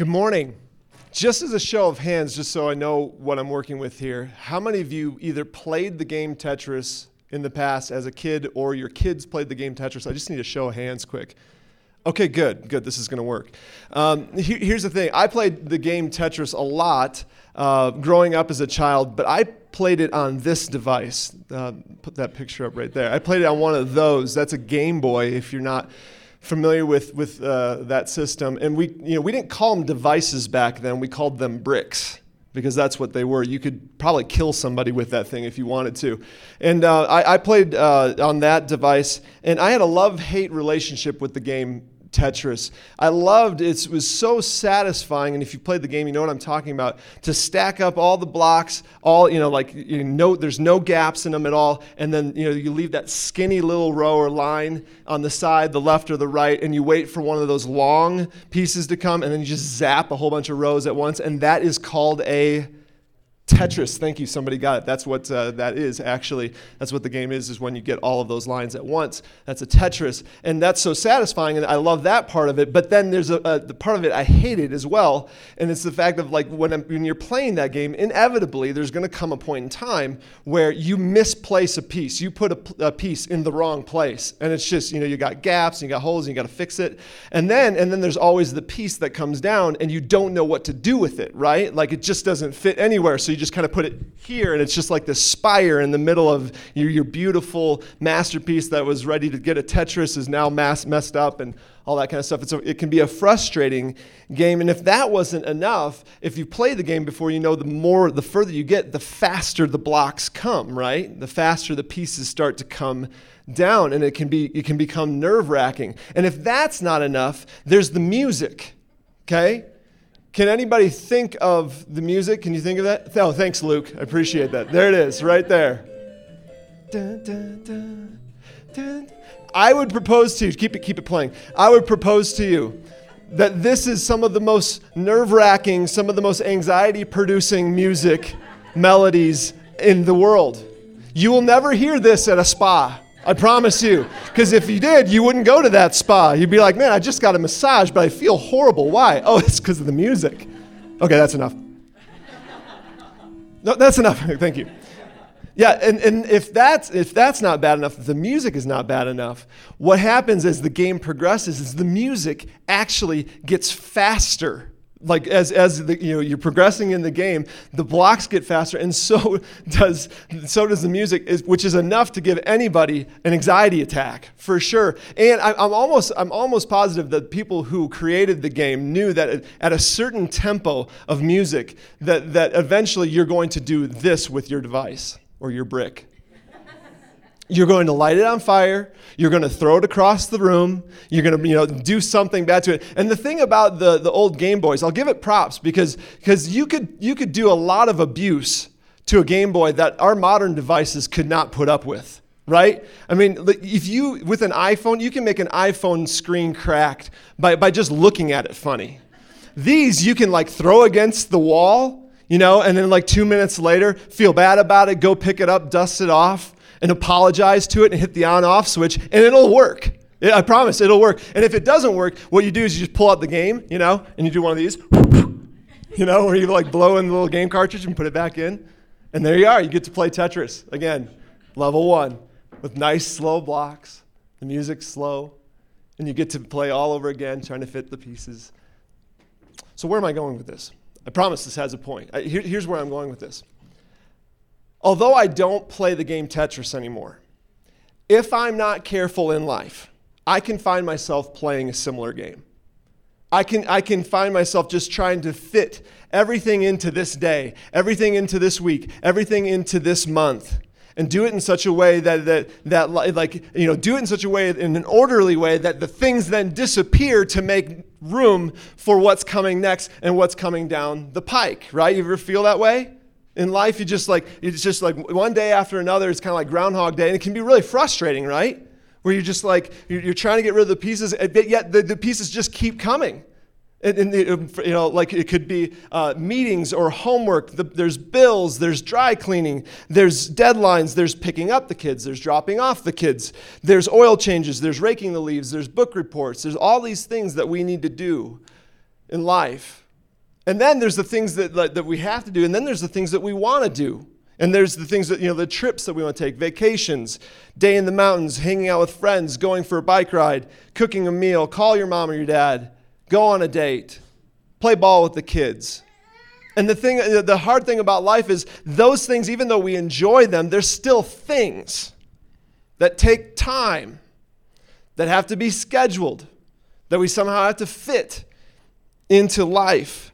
Good morning. Just as a show of hands, just so I know what I'm working with here, how many of you either played the game Tetris in the past as a kid or your kids played the game Tetris? I just need a show of hands quick. Okay, good. This is going to work. Here's the thing. I played the game Tetris a lot growing up as a child, but I played it on this device. Put that picture up right there. I played it on one of those. That's a Game Boy if you're not familiar with that system, and we didn't call them devices back then. We called them bricks because that's what they were. You could probably kill somebody with that thing if you wanted to. And I played on that device, and I had a love-hate relationship with the game Tetris. I loved it. It was so satisfying, and if you played the game, you know what I'm talking about, to stack up all the blocks, there's no gaps in them at all, and then you leave that skinny little row or line on the side, the left or the right, and you wait for one of those long pieces to come, and then you just zap a whole bunch of rows at once, and that is called a Tetris. Thank you, somebody got it. That's what that is, actually. That's what the game is when you get all of those lines at once. That's a Tetris, and that's so satisfying, and I love that part of it, but then there's the part of it I hated as well, and it's the fact of, like, when you're playing that game, inevitably there's going to come a point in time where you misplace a piece. You put a piece in the wrong place, and it's just, you got gaps, and you got holes, and you got to fix it, and then there's always the piece that comes down, and you don't know what to do with it, right? Like, it just doesn't fit anywhere, so you just kind of put it here, and it's just like this spire in the middle of your beautiful masterpiece that was ready to get a Tetris is now messed up and all that kind of stuff. It can be a frustrating game, and if that wasn't enough, if you play the game before, the further you get, the faster the blocks come, right? The faster the pieces start to come down, and it can become nerve-wracking. And if that's not enough, there's the music, okay? Can anybody think of the music? Can you think of that? Oh, thanks, Luke. I appreciate that. There it is, right there. Dun, dun, dun, dun. I would propose to you, keep it playing. I would propose to you that this is some of the most nerve-wracking, some of the most anxiety-producing music melodies in the world. You will never hear this at a spa. I promise you, because if you did, you wouldn't go to that spa. You'd be like, man, I just got a massage, but I feel horrible. Why? Oh, it's because of the music. Okay, that's enough. No, that's enough. Thank you. Yeah, and if that's not bad enough, if the music is not bad enough, what happens as the game progresses is the music actually gets faster. Like as you're progressing in the game, the blocks get faster, and so does the music, which is enough to give anybody an anxiety attack for sure. And I'm almost positive that people who created the game knew that at a certain tempo of music, that eventually you're going to do this with your device or your brick. You're going to light it on fire. You're going to throw it across the room. You're going to, do something bad to it. And the thing about the old Game Boys, I'll give it props because you could do a lot of abuse to a Game Boy that our modern devices could not put up with, right? I mean, with an iPhone, you can make an iPhone screen cracked by just looking at it funny. These you can throw against the wall, and then 2 minutes later, feel bad about it, go pick it up, dust it off, and apologize to it and hit the on-off switch, and it'll work. I promise, it'll work. And if it doesn't work, what you do is you just pull out the game, and you do one of these, where you blow in the little game cartridge and put it back in, and there you are. You get to play Tetris again, level one, with nice slow blocks, the music's slow, and you get to play all over again, trying to fit the pieces. So where am I going with this? I promise this has a point. Here's where I'm going with this. Although I don't play the game Tetris anymore, if I'm not careful in life, I can find myself playing a similar game. I can find myself just trying to fit everything into this day, everything into this week, everything into this month, and do it in such a way that do it in such a way, in an orderly way, that the things then disappear to make room for what's coming next and what's coming down the pike, right? You ever feel that way? In life, it's just like one day after another, it's kind of like Groundhog Day, and it can be really frustrating, right? Where you're just you're trying to get rid of the pieces, but yet the pieces just keep coming. And it could be meetings or homework. There's bills, there's dry cleaning, there's deadlines, there's picking up the kids, there's dropping off the kids, there's oil changes, there's raking the leaves, there's book reports, there's all these things that we need to do in life And then there's the things that we have to do, and then there's the things that we want to do. And there's the things that, the trips that we want to take, vacations, day in the mountains, hanging out with friends, going for a bike ride, cooking a meal, call your mom or your dad, go on a date, play ball with the kids. And the hard thing about life is those things, even though we enjoy them, they're still things that take time, that have to be scheduled, that we somehow have to fit into life.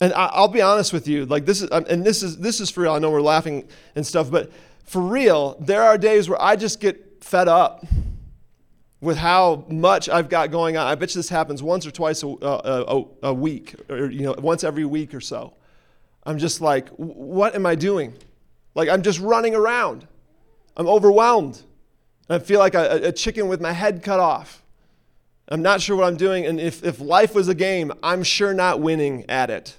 And I'll be honest with you, this is for real. I know we're laughing and stuff, but for real, there are days where I just get fed up with how much I've got going on. I bet you this happens once or twice a week, or once every week or so. I'm just like, what am I doing? I'm just running around. I'm overwhelmed. I feel like a chicken with my head cut off. I'm not sure what I'm doing, and if life was a game, I'm sure not winning at it.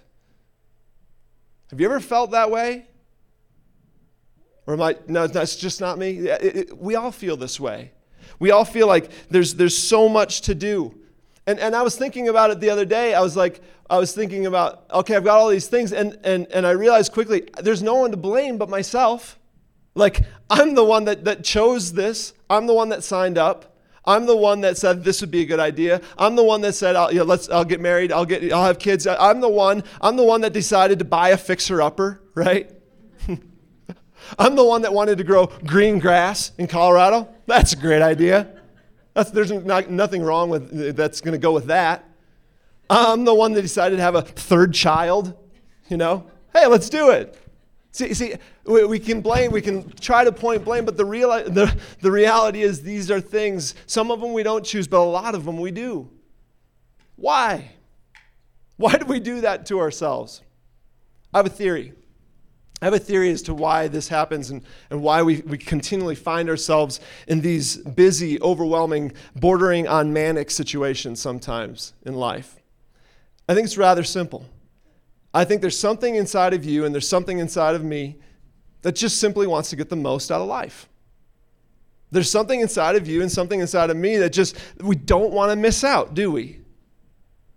Have you ever felt that way? Or am I, no, that's just not me? We all feel this way. We all feel like there's so much to do. And I was thinking about it the other day. I was thinking about, okay, I've got all these things, and I realized quickly, there's no one to blame but myself. I'm the one that chose this. I'm the one that signed up. I'm the one that said this would be a good idea. I'm the one that said, I'll get married. I'll have kids. I'm the one that decided to buy a fixer-upper, right? I'm the one that wanted to grow green grass in Colorado. That's a great idea. There's nothing wrong with that's going to go with that. I'm the one that decided to have a third child. Hey, let's do it. See, we can blame. We can try to point blame, but the reality is these are things. Some of them we don't choose, but a lot of them we do. Why? Why do we do that to ourselves? I have a theory. As to why this happens and why we continually find ourselves in these busy, overwhelming, bordering on manic situations sometimes in life. I think it's rather simple. I think there's something inside of you and there's something inside of me that just simply wants to get the most out of life. There's something inside of you and something inside of me that just, we don't want to miss out, do we?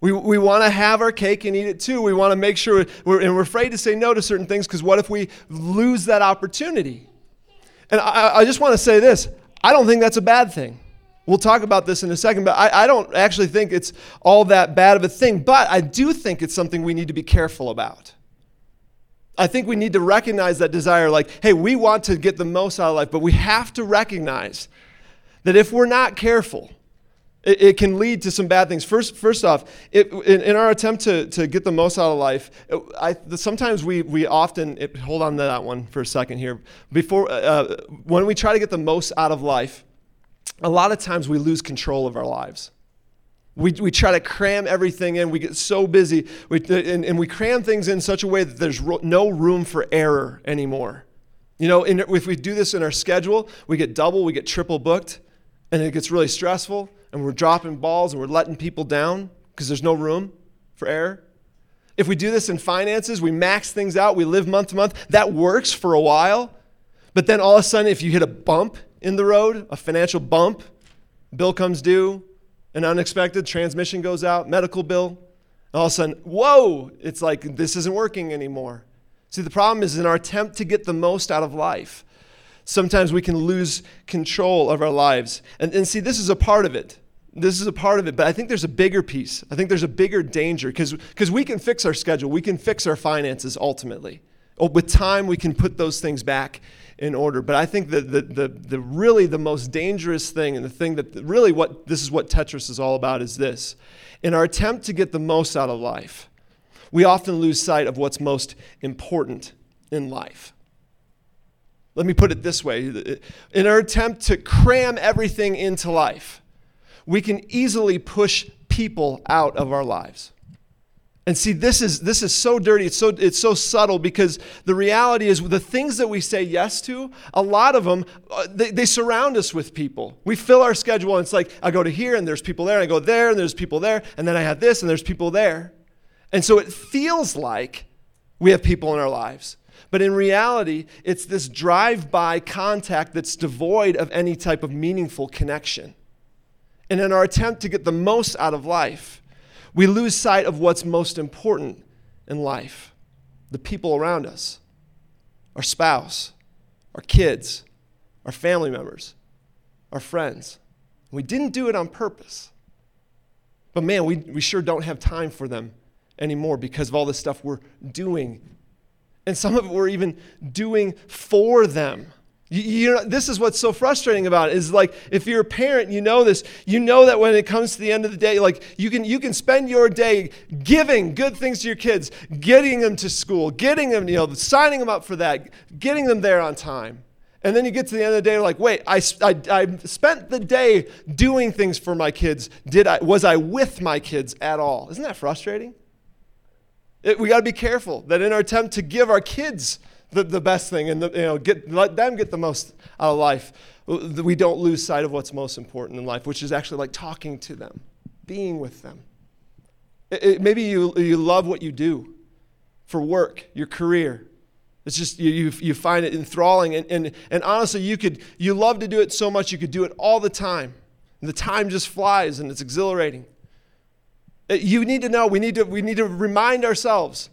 We want to have our cake and eat it too. We want to make sure, we're afraid to say no to certain things because what if we lose that opportunity? And I just want to say this. I don't think that's a bad thing. We'll talk about this in a second, but I don't actually think it's all that bad of a thing. But I do think it's something we need to be careful about. I think we need to recognize that desire, hey, we want to get the most out of life, but we have to recognize that if we're not careful, it can lead to some bad things. First off, in our attempt to get the most out of life, sometimes we often, hold on to that one for a second here. When we try to get the most out of life, a lot of times we lose control of our lives. We try to cram everything in. We get so busy, and we cram things in such a way that there's no room for error anymore. If we do this in our schedule, we get triple booked, and it gets really stressful. And we're dropping balls and we're letting people down because there's no room for error. If we do this in finances, we max things out, we live month to month. That works for a while. But then all of a sudden, if you hit a bump in the road, a financial bump, bill comes due, an unexpected transmission goes out, medical bill, all of a sudden, whoa, it's like this isn't working anymore. See, the problem is in our attempt to get the most out of life, sometimes we can lose control of our lives. And see, this is a part of it. But I think there's a bigger piece. I think there's a bigger danger because we can fix our schedule. We can fix our finances ultimately. With time, we can put those things back in order. But I think that the really the most dangerous thing and the thing that really what Tetris is all about is this. In our attempt to get the most out of life, we often lose sight of what's most important in life. Let me put it this way. In our attempt to cram everything into life, we can easily push people out of our lives. And see, this is so dirty. It's so subtle because the reality is the things that we say yes to, a lot of them, they surround us with people. We fill our schedule and it's like, I go to here and there's people there, and I go there and there's people there, and then I have this and there's people there. And so it feels like we have people in our lives. But in reality, it's this drive-by contact that's devoid of any type of meaningful connection. And in our attempt to get the most out of life, we lose sight of what's most important in life, the people around us, our spouse, our kids, our family members, our friends. We didn't do it on purpose. But man, we sure don't have time for them anymore because of all this stuff we're doing. And some of it we're even doing for them. You know, this is what's so frustrating about it, is like, if you're a parent, you know this. You know that when it comes to the end of the day, like you can spend your day giving good things to your kids, getting them to school, getting them, you know, signing them up for that, getting them there on time. And then you get to the end of the day, you're like, wait, I spent the day doing things for my kids. Was I with my kids at all? Isn't that frustrating? We got to be careful that in our attempt to give our kids the best thing and let them get the most out of life, we don't lose sight of what's most important in life, which is actually like talking to them, being with them. Maybe you love what you do for work, your career. It's just you find it enthralling, and honestly, you love to do it so much you could do it all the time. And the time just flies, and it's exhilarating. You need to know. We need to remind ourselves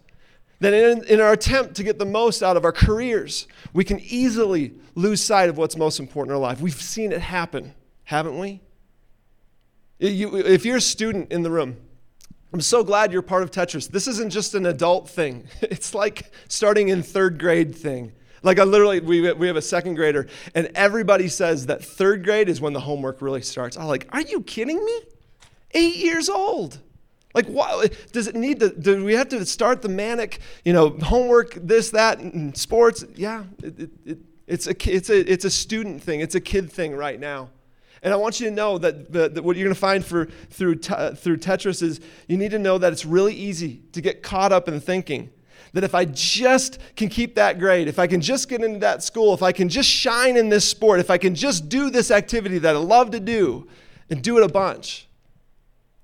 that in our attempt to get the most out of our careers, we can easily lose sight of what's most important in our life. We've seen it happen, haven't we? If you're a student in the room, I'm so glad you're part of Tetris. This isn't just an adult thing. It's like starting in third grade thing. Like we have a second grader, and everybody says that third grade is when the homework really starts. I'm like, are you kidding me? 8 years old. Like, why does it need to? Do we have to start the manic, homework, this, that, and sports? Yeah, it's a student thing. It's a kid thing right now. And I want you to know that what you're going to find through Tetris is you need to know that it's really easy to get caught up in thinking that if I just can keep that grade, if I can just get into that school, if I can just shine in this sport, if I can just do this activity that I love to do and do it a bunch,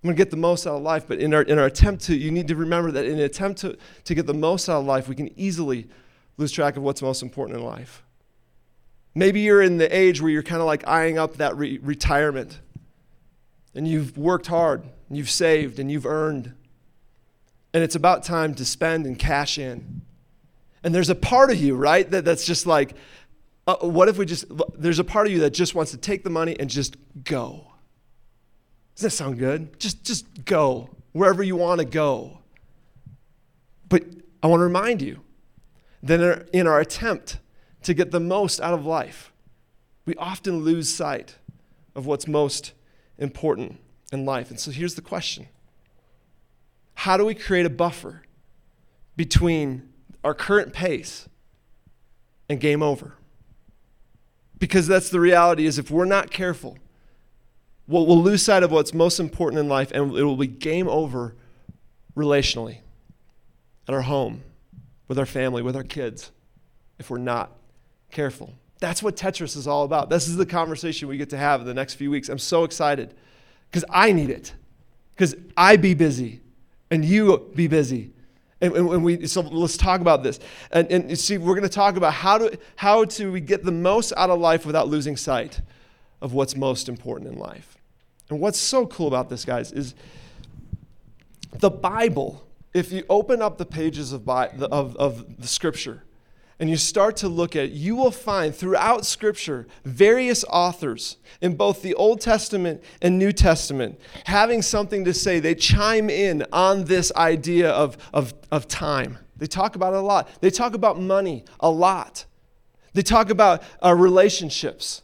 I'm going to get the most out of life. But in our attempt to, you need to remember that in an attempt to get the most out of life, we can easily lose track of what's most important in life. Maybe you're in the age where you're kind of like eyeing up that retirement. And you've worked hard, and you've saved, and you've earned. And it's about time to spend and cash in. And there's a part of you, right, that's just like, there's a part of you that just wants to take the money and just go. Does that sound good? Just go wherever you want to go. But I want to remind you that in our attempt to get the most out of life, we often lose sight of what's most important in life. And so here's the question. How do we create a buffer between our current pace and game over? Because that's the reality, is if we're not careful, we'll lose sight of what's most important in life, and it will be game over relationally at our home, with our family, with our kids, if we're not careful. That's what Tetris is all about. This is the conversation we get to have in the next few weeks. I'm so excited because I need it, because I be busy and you be busy. So let's talk about this. And see, we're going to talk about how do we get the most out of life without losing sight of what's most important in life. And what's so cool about this, guys, is the Bible. If you open up the pages of the Scripture, and you start to look at it, you will find throughout Scripture various authors in both the Old Testament and New Testament having something to say. They chime in on this idea of time. They talk about it a lot. They talk about money a lot. They talk about our relationships.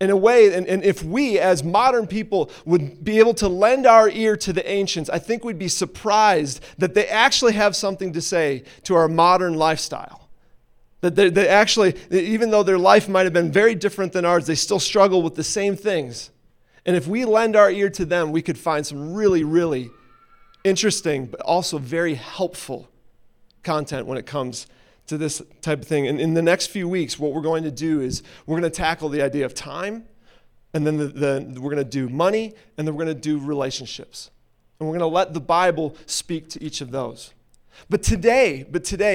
In a way, and if we as modern people would be able to lend our ear to the ancients, I think we'd be surprised that they actually have something to say to our modern lifestyle. That they actually, even though their life might have been very different than ours, they still struggle with the same things. And if we lend our ear to them, we could find some really, really interesting, but also very helpful content when it comes to this type of thing. And in the next few weeks, what we're going to do is we're going to tackle the idea of time, and then we're going to do money, and then we're going to do relationships. And we're going to let the Bible speak to each of those. But today,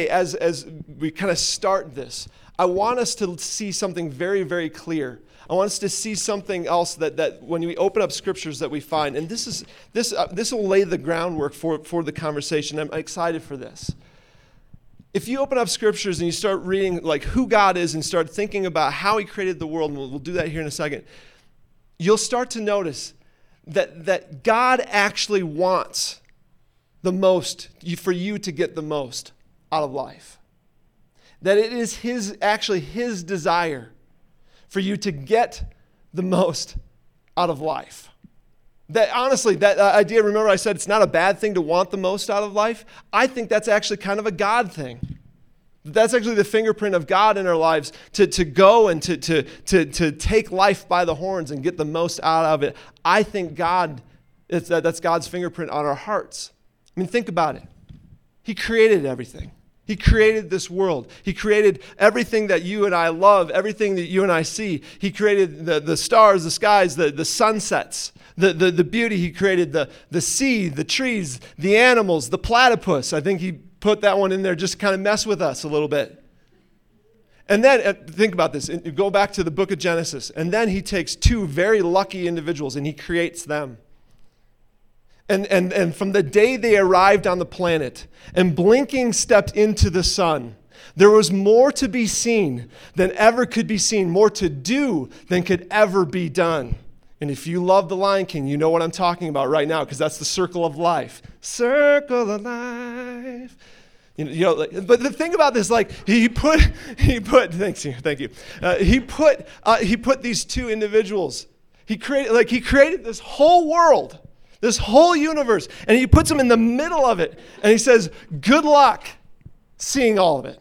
as we kind of start this, I want us to see something very, very clear. I want us to see something else that when we open up Scriptures that we find, and this will lay the groundwork for the conversation. I'm excited for this. If you open up scriptures and you start reading like who God is and start thinking about how he created the world, and we'll do that here in a second, you'll start to notice that God actually wants the most, for you to get the most out of life. That it is actually his desire for you to get the most out of life. That honestly, that idea, remember I said it's not a bad thing to want the most out of life? I think that's actually kind of a God thing. That's actually the fingerprint of God in our lives to go and to take life by the horns and get the most out of it. I think that's God's fingerprint on our hearts. I mean, think about it. He created everything. He created this world. He created everything that you and I love, everything that you and I see. He created the stars, the skies, the sunsets, the beauty. He created the sea, the trees, the animals, the platypus. I think he put that one in there just to kind of mess with us a little bit. And then, think about this. Go back to the book of Genesis. And then he takes two very lucky individuals and he creates them. And from the day they arrived on the planet and blinking stepped into the sun, there was more to be seen than ever could be seen, more to do than could ever be done. And if you love The Lion King, you know what I'm talking about right now, because that's the circle of life. Circle of life. But the thing about this, like he put. Thank you. He put these two individuals. He created this whole world. This whole universe, and he puts them in the middle of it, and he says, good luck seeing all of it.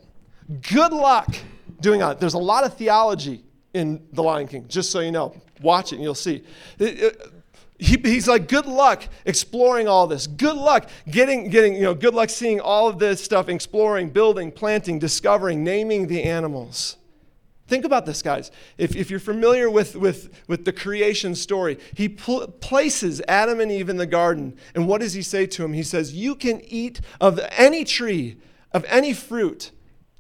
Good luck doing all it. There's a lot of theology in The Lion King, just so you know. Watch it, and you'll see. He's like, good luck exploring all this. Good luck good luck seeing all of this stuff, exploring, building, planting, discovering, naming the animals. Think about this, guys. If you're familiar with the creation story, he places Adam and Eve in the garden. And what does he say to him? He says, you can eat of any tree, of any fruit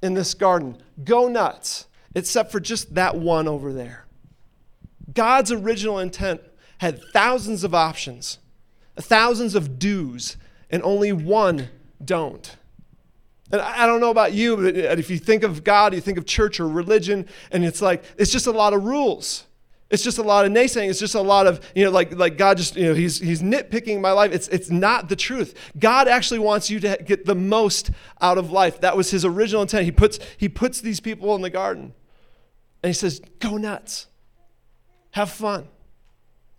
in this garden. Go nuts, except for just that one over there. God's original intent had thousands of options, thousands of do's, and only one don't. And I don't know about you, but if you think of God, you think of church or religion, and it's like, it's just a lot of rules. It's just a lot of naysaying. It's just a lot of, like God just, he's nitpicking my life. It's not the truth. God actually wants you to get the most out of life. That was his original intent. He puts these people in the garden, and he says, go nuts. Have fun.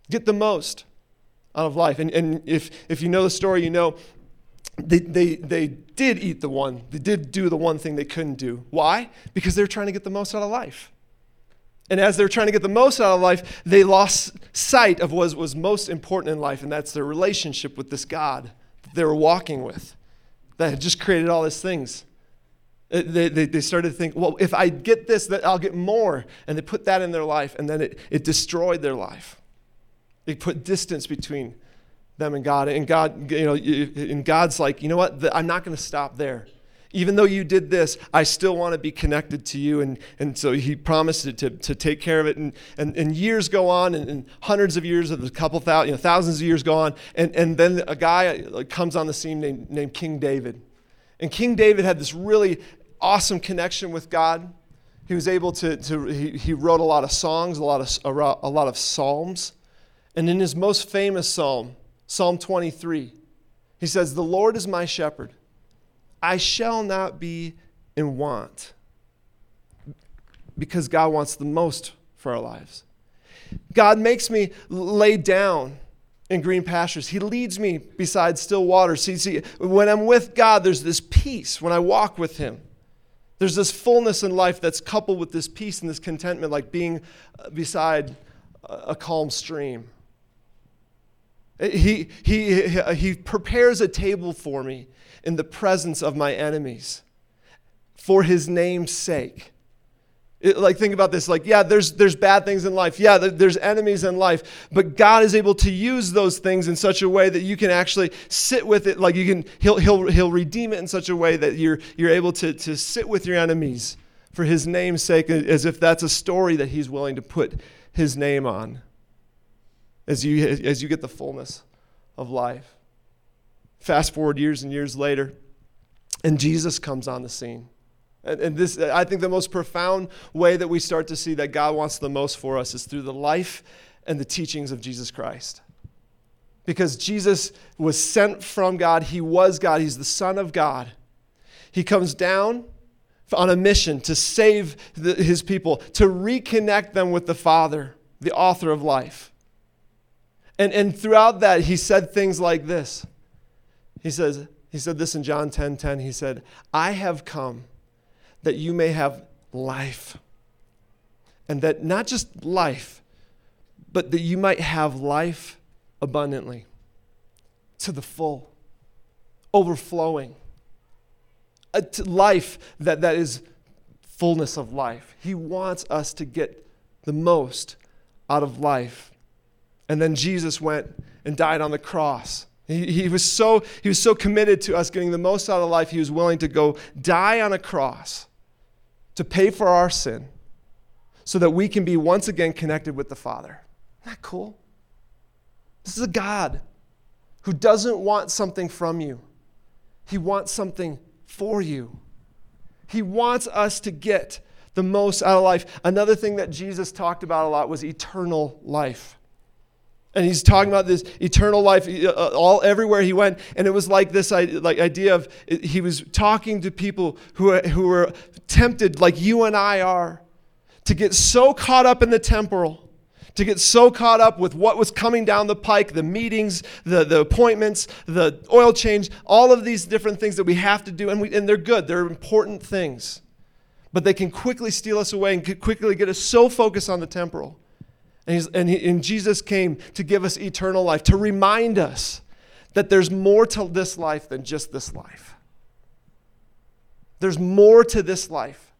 Get the most out of life. And if you know the story, you know, They did eat the one. They did do the one thing they couldn't do. Why? Because they were trying to get the most out of life. And as they were trying to get the most out of life, they lost sight of what was most important in life, and that's their relationship with this God that they were walking with, that had just created all these things. They started to think, well, if I get this, then I'll get more. And they put that in their life, and then it destroyed their life. They put distance between them and God. And God, and God's like, you know what? I'm not going to stop there. Even though you did this, I still want to be connected to you. And so he promised it to take care of it. And years go on, and hundreds of years, thousands of years go on. And then a guy comes on the scene named King David. And King David had this really awesome connection with God. He was able he wrote a lot of songs, a lot of psalms. And in his most famous psalm, Psalm 23, he says, the Lord is my shepherd. I shall not be in want, because God wants the most for our lives. God makes me lay down in green pastures. He leads me beside still waters. See, when I'm with God, there's this peace when I walk with him. There's this fullness in life that's coupled with this peace and this contentment, like being beside a calm stream. He prepares a table for me in the presence of my enemies for his name's sake. Think about this. There's bad things in life. Yeah, there's enemies in life. But God is able to use those things in such a way that you can actually sit with it. He'll redeem it in such a way that you're able to sit with your enemies for his name's sake, as if that's a story that he's willing to put his name on. As you get the fullness of life. Fast forward years and years later, and Jesus comes on the scene. And this, I think the most profound way that we start to see that God wants the most for us is through the life and the teachings of Jesus Christ. Because Jesus was sent from God. He was God. He's the Son of God. He comes down on a mission to save his people, to reconnect them with the Father, the author of life. And throughout that, he said things like this. He said this in John 10:10. He said, "I have come that you may have life." And that not just life, but that you might have life abundantly, to the full, overflowing. Life that is fullness of life. He wants us to get the most out of life. And then Jesus went and died on the cross. He was so committed to us getting the most out of life, he was willing to go die on a cross to pay for our sin so that we can be once again connected with the Father. Isn't that cool? This is a God who doesn't want something from you. He wants something for you. He wants us to get the most out of life. Another thing that Jesus talked about a lot was eternal life. And he's talking about this eternal life everywhere he went. And it was like this idea of he was talking to people who were tempted, like you and I are, to get so caught up in the temporal, to get so caught up with what was coming down the pike, the meetings, the appointments, the oil change, all of these different things that we have to do. And they're good. They're important things. But they can quickly steal us away and can quickly get us so focused on the temporal. And Jesus came to give us eternal life, to remind us that there's more to this life than just this life. There's more to this life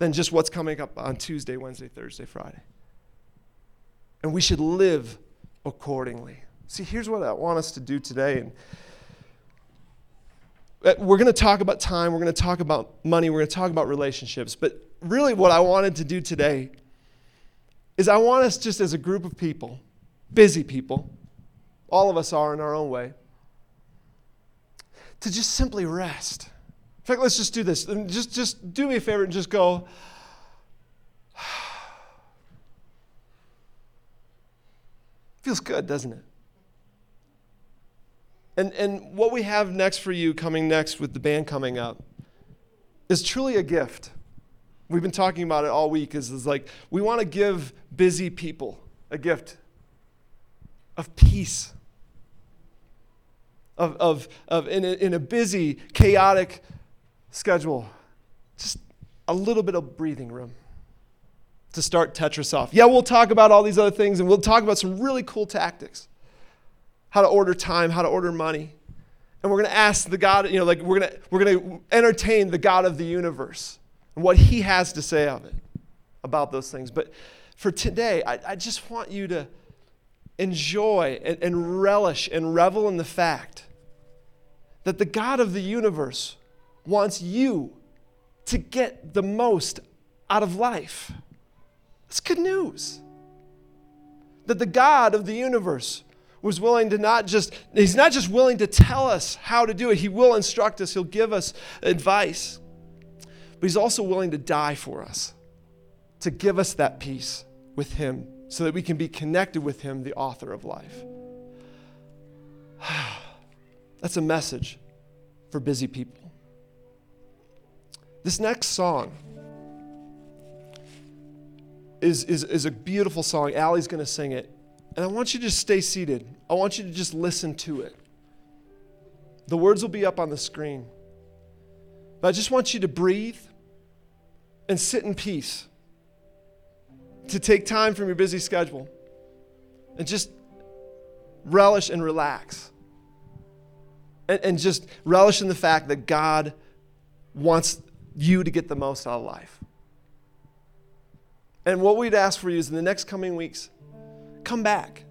than just what's coming up on Tuesday, Wednesday, Thursday, Friday. And we should live accordingly. See, here's what I want us to do today. And we're going to talk about time. We're going to talk about money. We're going to talk about relationships. But really what I wanted to do today is I want us just as a group of people, busy people, all of us are in our own way, to just simply rest. In fact, let's just do this. Just do me a favor and just go. Feels good, doesn't it? And what we have next for you coming next with the band coming up is truly a gift. We've been talking about it all week. Is like we want to give busy people a gift of peace. Of in a busy, chaotic schedule, just a little bit of breathing room to start Tetris off. Yeah, we'll talk about all these other things, and we'll talk about some really cool tactics, how to order time, how to order money, and we're going to ask the God. We're going to entertain the God of the universe and what he has to say about those things. But for today, I just want you to enjoy and relish and revel in the fact that the God of the universe wants you to get the most out of life. It's good news. That the God of the universe was willing to he's not just willing to tell us how to do it. He will instruct us. He'll give us advice. But he's also willing to die for us, to give us that peace with him so that we can be connected with him, the author of life. That's a message for busy people. This next song is a beautiful song. Allie's going to sing it. And I want you to just stay seated. I want you to just listen to it. The words will be up on the screen. But I just want you to breathe and sit in peace, to take time from your busy schedule and just relish and relax and just relish in the fact that God wants you to get the most out of life. And what we'd ask for you is in the next coming weeks, come back.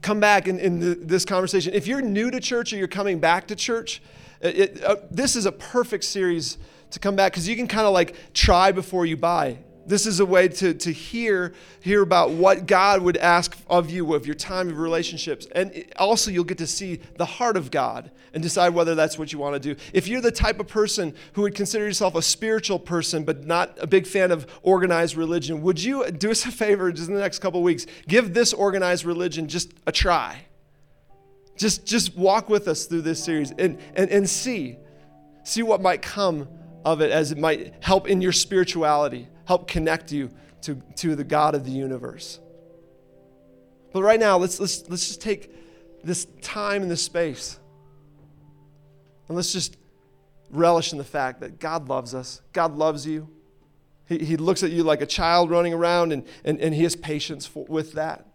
Come back in this conversation. If you're new to church or you're coming back to church, this is a perfect series to come back because you can kind of like try before you buy. This is a way to hear about what God would ask of you, of your time, of relationships. And also you'll get to see the heart of God and decide whether that's what you want to do. If you're the type of person who would consider yourself a spiritual person but not a big fan of organized religion, would you do us a favor just in the next couple of weeks? Give this organized religion just a try. Just walk with us through this series and see what might come of it, as it might help in your spirituality, help connect you to the God of the universe. But right now, let's just take this time and this space, and let's just relish in the fact that God loves us. God loves you. He looks at you like a child running around, and he has patience with that.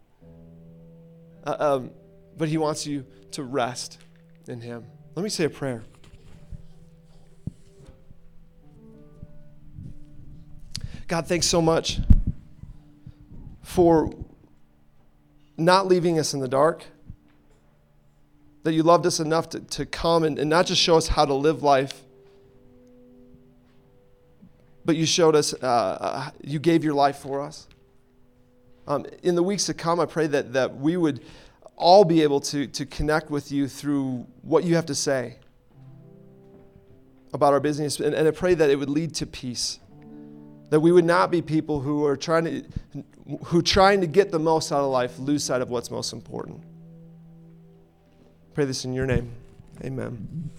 But he wants you to rest in him. Let me say a prayer. God, thanks so much for not leaving us in the dark, that you loved us enough to come and not just show us how to live life, but you showed us, you gave your life for us. In the weeks to come, I pray that we would all be able to connect with you through what you have to say about our business. And I pray that it would lead to peace, that we would not be people who are trying to get the most out of life, lose sight of what's most important. I pray this in your name. Amen.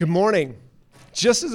Good morning. Just as